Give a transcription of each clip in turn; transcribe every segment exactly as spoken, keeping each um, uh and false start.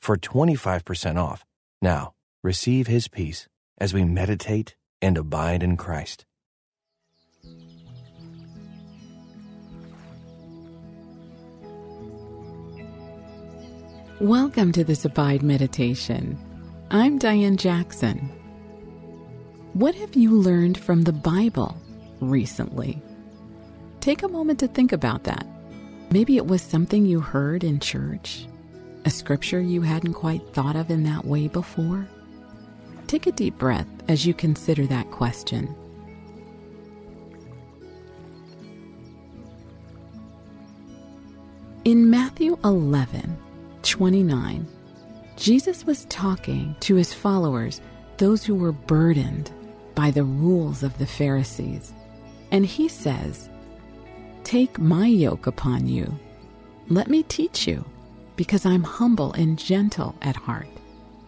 For twenty-five percent off. Now, receive His peace as we meditate and abide in Christ. Welcome to this Abide meditation. I'm Dianne Jackson. What have you learned from the Bible recently? Take a moment to think about that. Maybe it was something you heard in church. A scripture you hadn't quite thought of in that way before? Take a deep breath as you consider that question. In Matthew eleven twenty-nine, Jesus was talking to his followers, those who were burdened by the rules of the Pharisees. And he says, "Take my yoke upon you. Let me teach you. Because I'm humble and gentle at heart,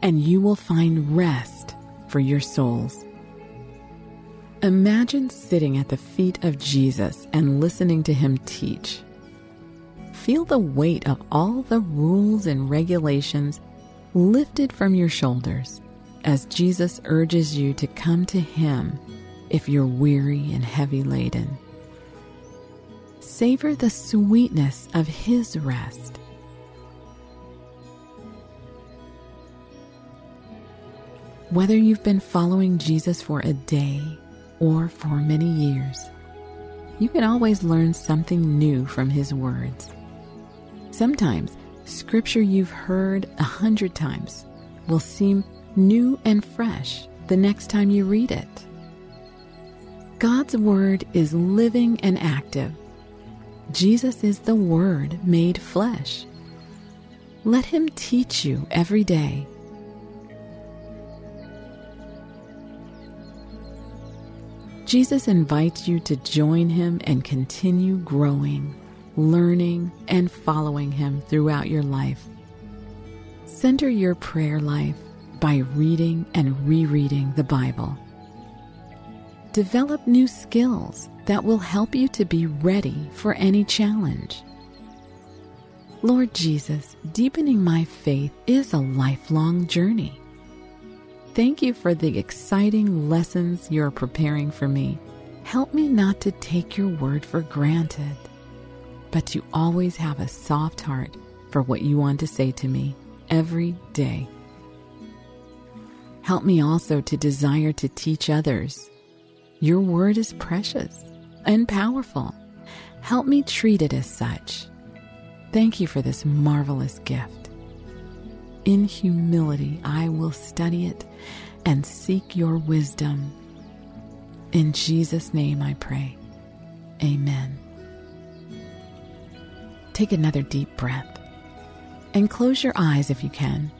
and you will find rest for your souls." Imagine sitting at the feet of Jesus and listening to him teach. Feel the weight of all the rules and regulations lifted from your shoulders as Jesus urges you to come to him if you're weary and heavy laden. Savor the sweetness of his rest. Whether you've been following Jesus for a day or for many years, you can always learn something new from his words. Sometimes scripture you've heard a hundred times will seem new and fresh the next time you read it. God's word is living and active. Jesus is the Word made flesh. Let him teach you every day. Jesus invites you to join him and continue growing, learning, and following him throughout your life. Center your prayer life by reading and rereading the Bible. Develop new skills that will help you to be ready for any challenge. Lord Jesus, deepening my faith is a lifelong journey. Thank you for the exciting lessons you're preparing for me. Help me not to take your word for granted, but to always have a soft heart for what you want to say to me every day. Help me also to desire to teach others. Your word is precious and powerful. Help me treat it as such. Thank you for this marvelous gift. In humility, I will study it and seek your wisdom. In Jesus' name I pray. Amen. Take another deep breath and close your eyes if you can.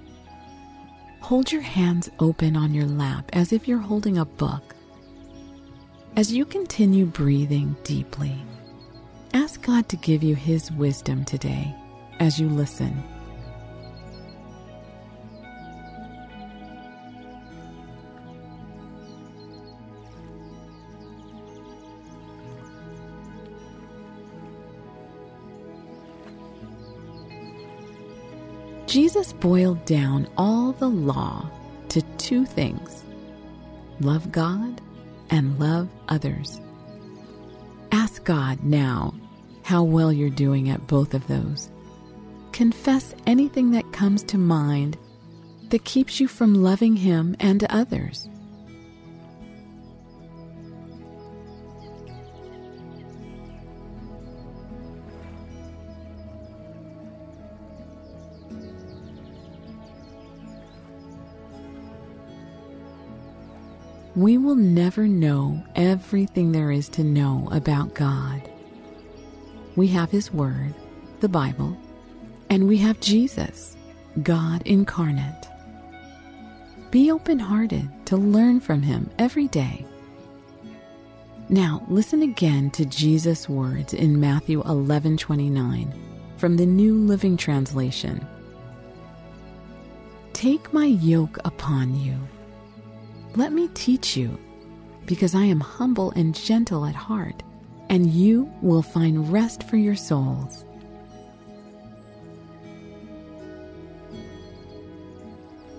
Hold your hands open on your lap as if you're holding a book. As you continue breathing deeply, ask God to give you his wisdom today as you listen. Jesus boiled down all the law to two things: love God and love others. Ask God now how well you're doing at both of those. Confess anything that comes to mind that keeps you from loving him and others. We will never know everything there is to know about God. We have his word, the Bible, and we have Jesus, God incarnate. Be open-hearted to learn from him every day. Now, listen again to Jesus' words in Matthew eleven twenty-nine from the New Living Translation. Take my yoke upon you. Let me teach you, because I am humble and gentle at heart, and you will find rest for your souls.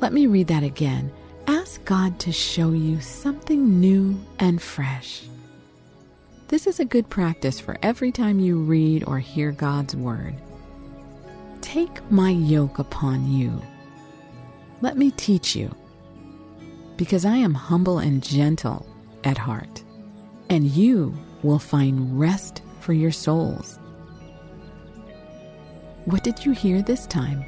Let me read that again. Ask God to show you something new and fresh. This is a good practice for every time you read or hear God's word. Take my yoke upon you. Let me teach you, because I am humble and gentle at heart, and you will find rest for your souls. What did you hear this time?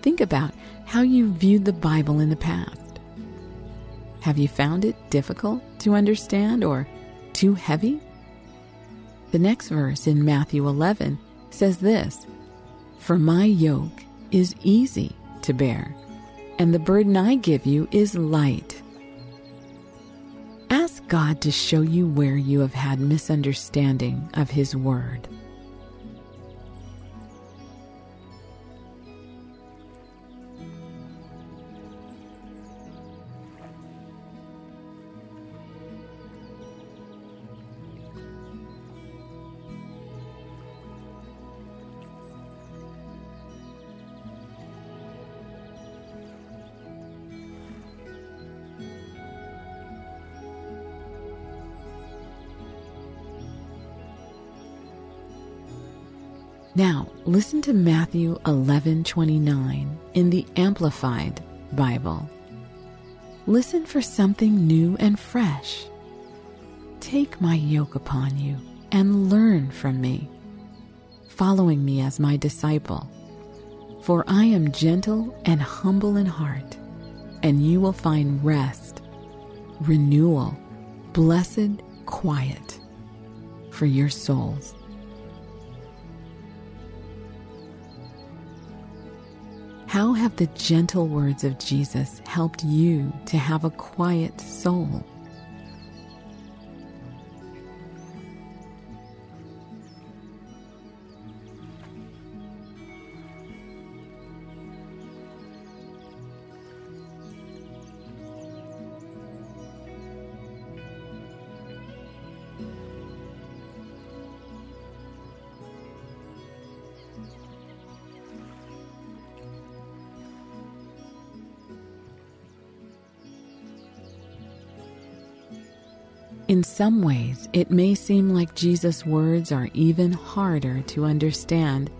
Think about how you viewed the Bible in the past. Have you found it difficult to understand or too heavy? The next verse in Matthew eleven says this, "For my yoke is easy to bear, and the burden I give you is light." Ask God to show you where you have had misunderstanding of His Word. Now, listen to Matthew eleven twenty-nine in the Amplified Bible. Listen for something new and fresh. Take my yoke upon you and learn from me, following me as my disciple. For I am gentle and humble in heart, and you will find rest, renewal, blessed quiet for your souls. How have the gentle words of Jesus helped you to have a quiet soul? In some ways, it may seem like Jesus' words are even harder to understand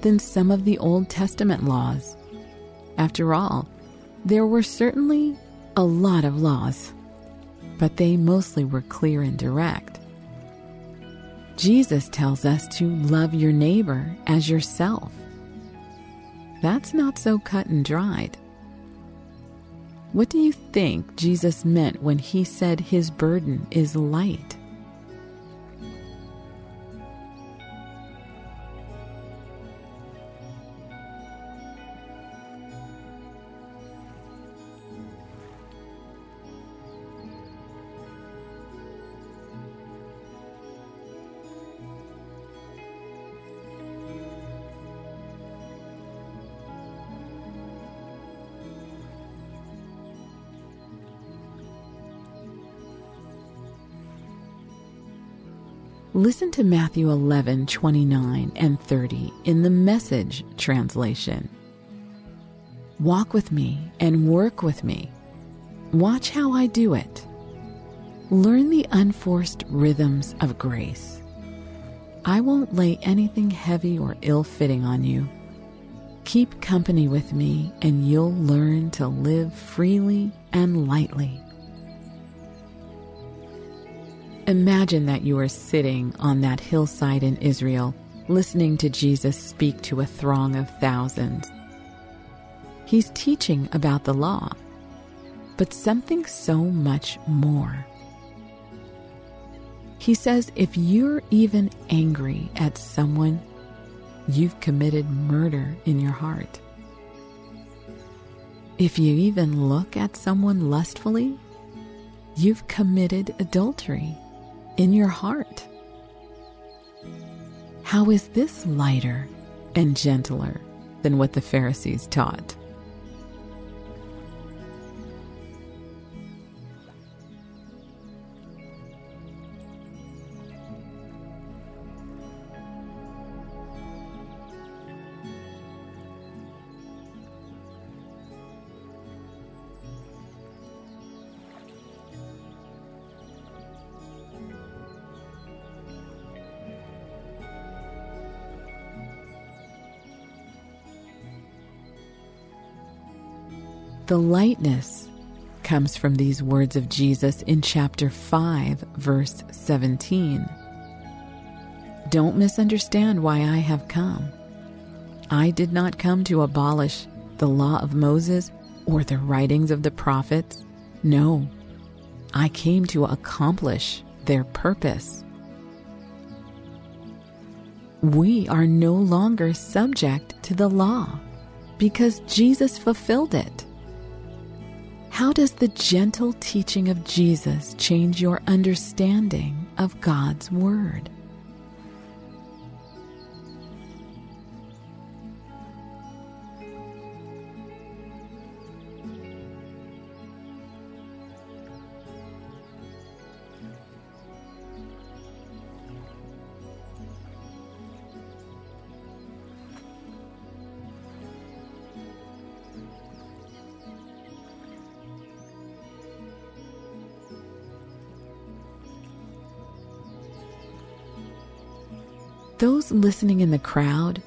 than some of the Old Testament laws. After all, there were certainly a lot of laws, but they mostly were clear and direct. Jesus tells us to love your neighbor as yourself. That's not so cut and dried. What do you think Jesus meant when he said his burden is light? Listen to Matthew eleven twenty-nine and thirty in the Message translation. Walk with me and work with me. Watch how I do it. Learn the unforced rhythms of grace. I won't lay anything heavy or ill-fitting on you. Keep company with me, and you'll learn to live freely and lightly. Imagine that you are sitting on that hillside in Israel, listening to Jesus speak to a throng of thousands. He's teaching about the law, but something so much more. He says if you're even angry at someone, you've committed murder in your heart. If you even look at someone lustfully, you've committed adultery in your heart. How is this lighter and gentler than what the Pharisees taught? The lightness comes from these words of Jesus in chapter five, verse seventeen. Don't misunderstand why I have come. I did not come to abolish the law of Moses or the writings of the prophets. No, I came to accomplish their purpose. We are no longer subject to the law because Jesus fulfilled it. How does the gentle teaching of Jesus change your understanding of God's Word? Those listening in the crowd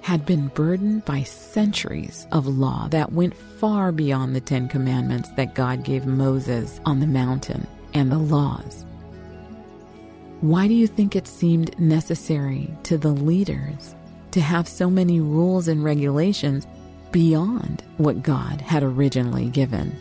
had been burdened by centuries of law that went far beyond the Ten Commandments that God gave Moses on the mountain and the laws. Why do you think it seemed necessary to the leaders to have so many rules and regulations beyond what God had originally given?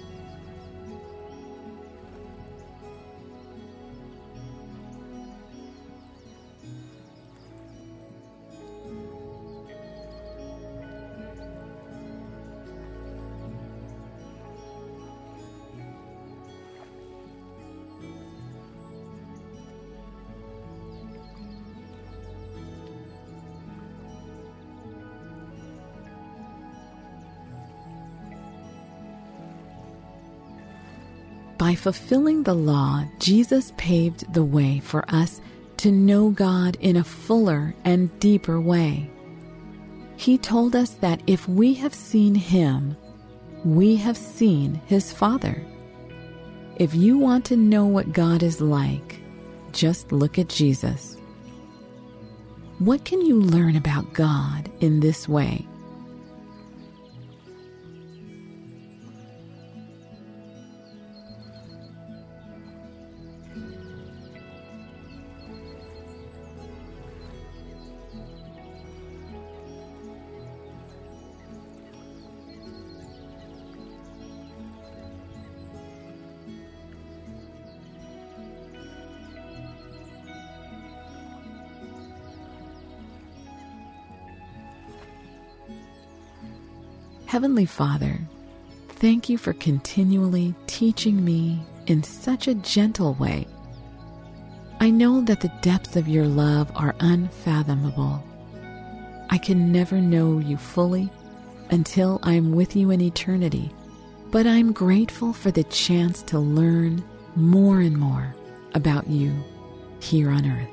By fulfilling the law, Jesus paved the way for us to know God in a fuller and deeper way. He told us that if we have seen Him, we have seen His Father. If you want to know what God is like, just look at Jesus. What can you learn about God in this way? Heavenly Father, thank you for continually teaching me in such a gentle way. I know that the depths of your love are unfathomable. I can never know you fully until I'm with you in eternity, but I'm grateful for the chance to learn more and more about you here on earth.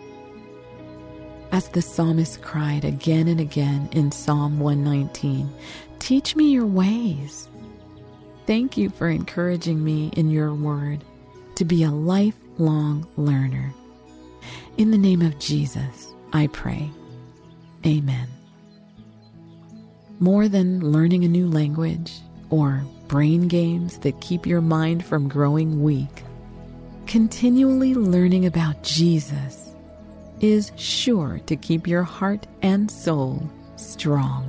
As the psalmist cried again and again in Psalm one nineteen, teach me your ways. Thank you for encouraging me in your word to be a lifelong learner. In the name of Jesus, I pray. Amen. More than learning a new language or brain games that keep your mind from growing weak, continually learning about Jesus is sure to keep your heart and soul strong.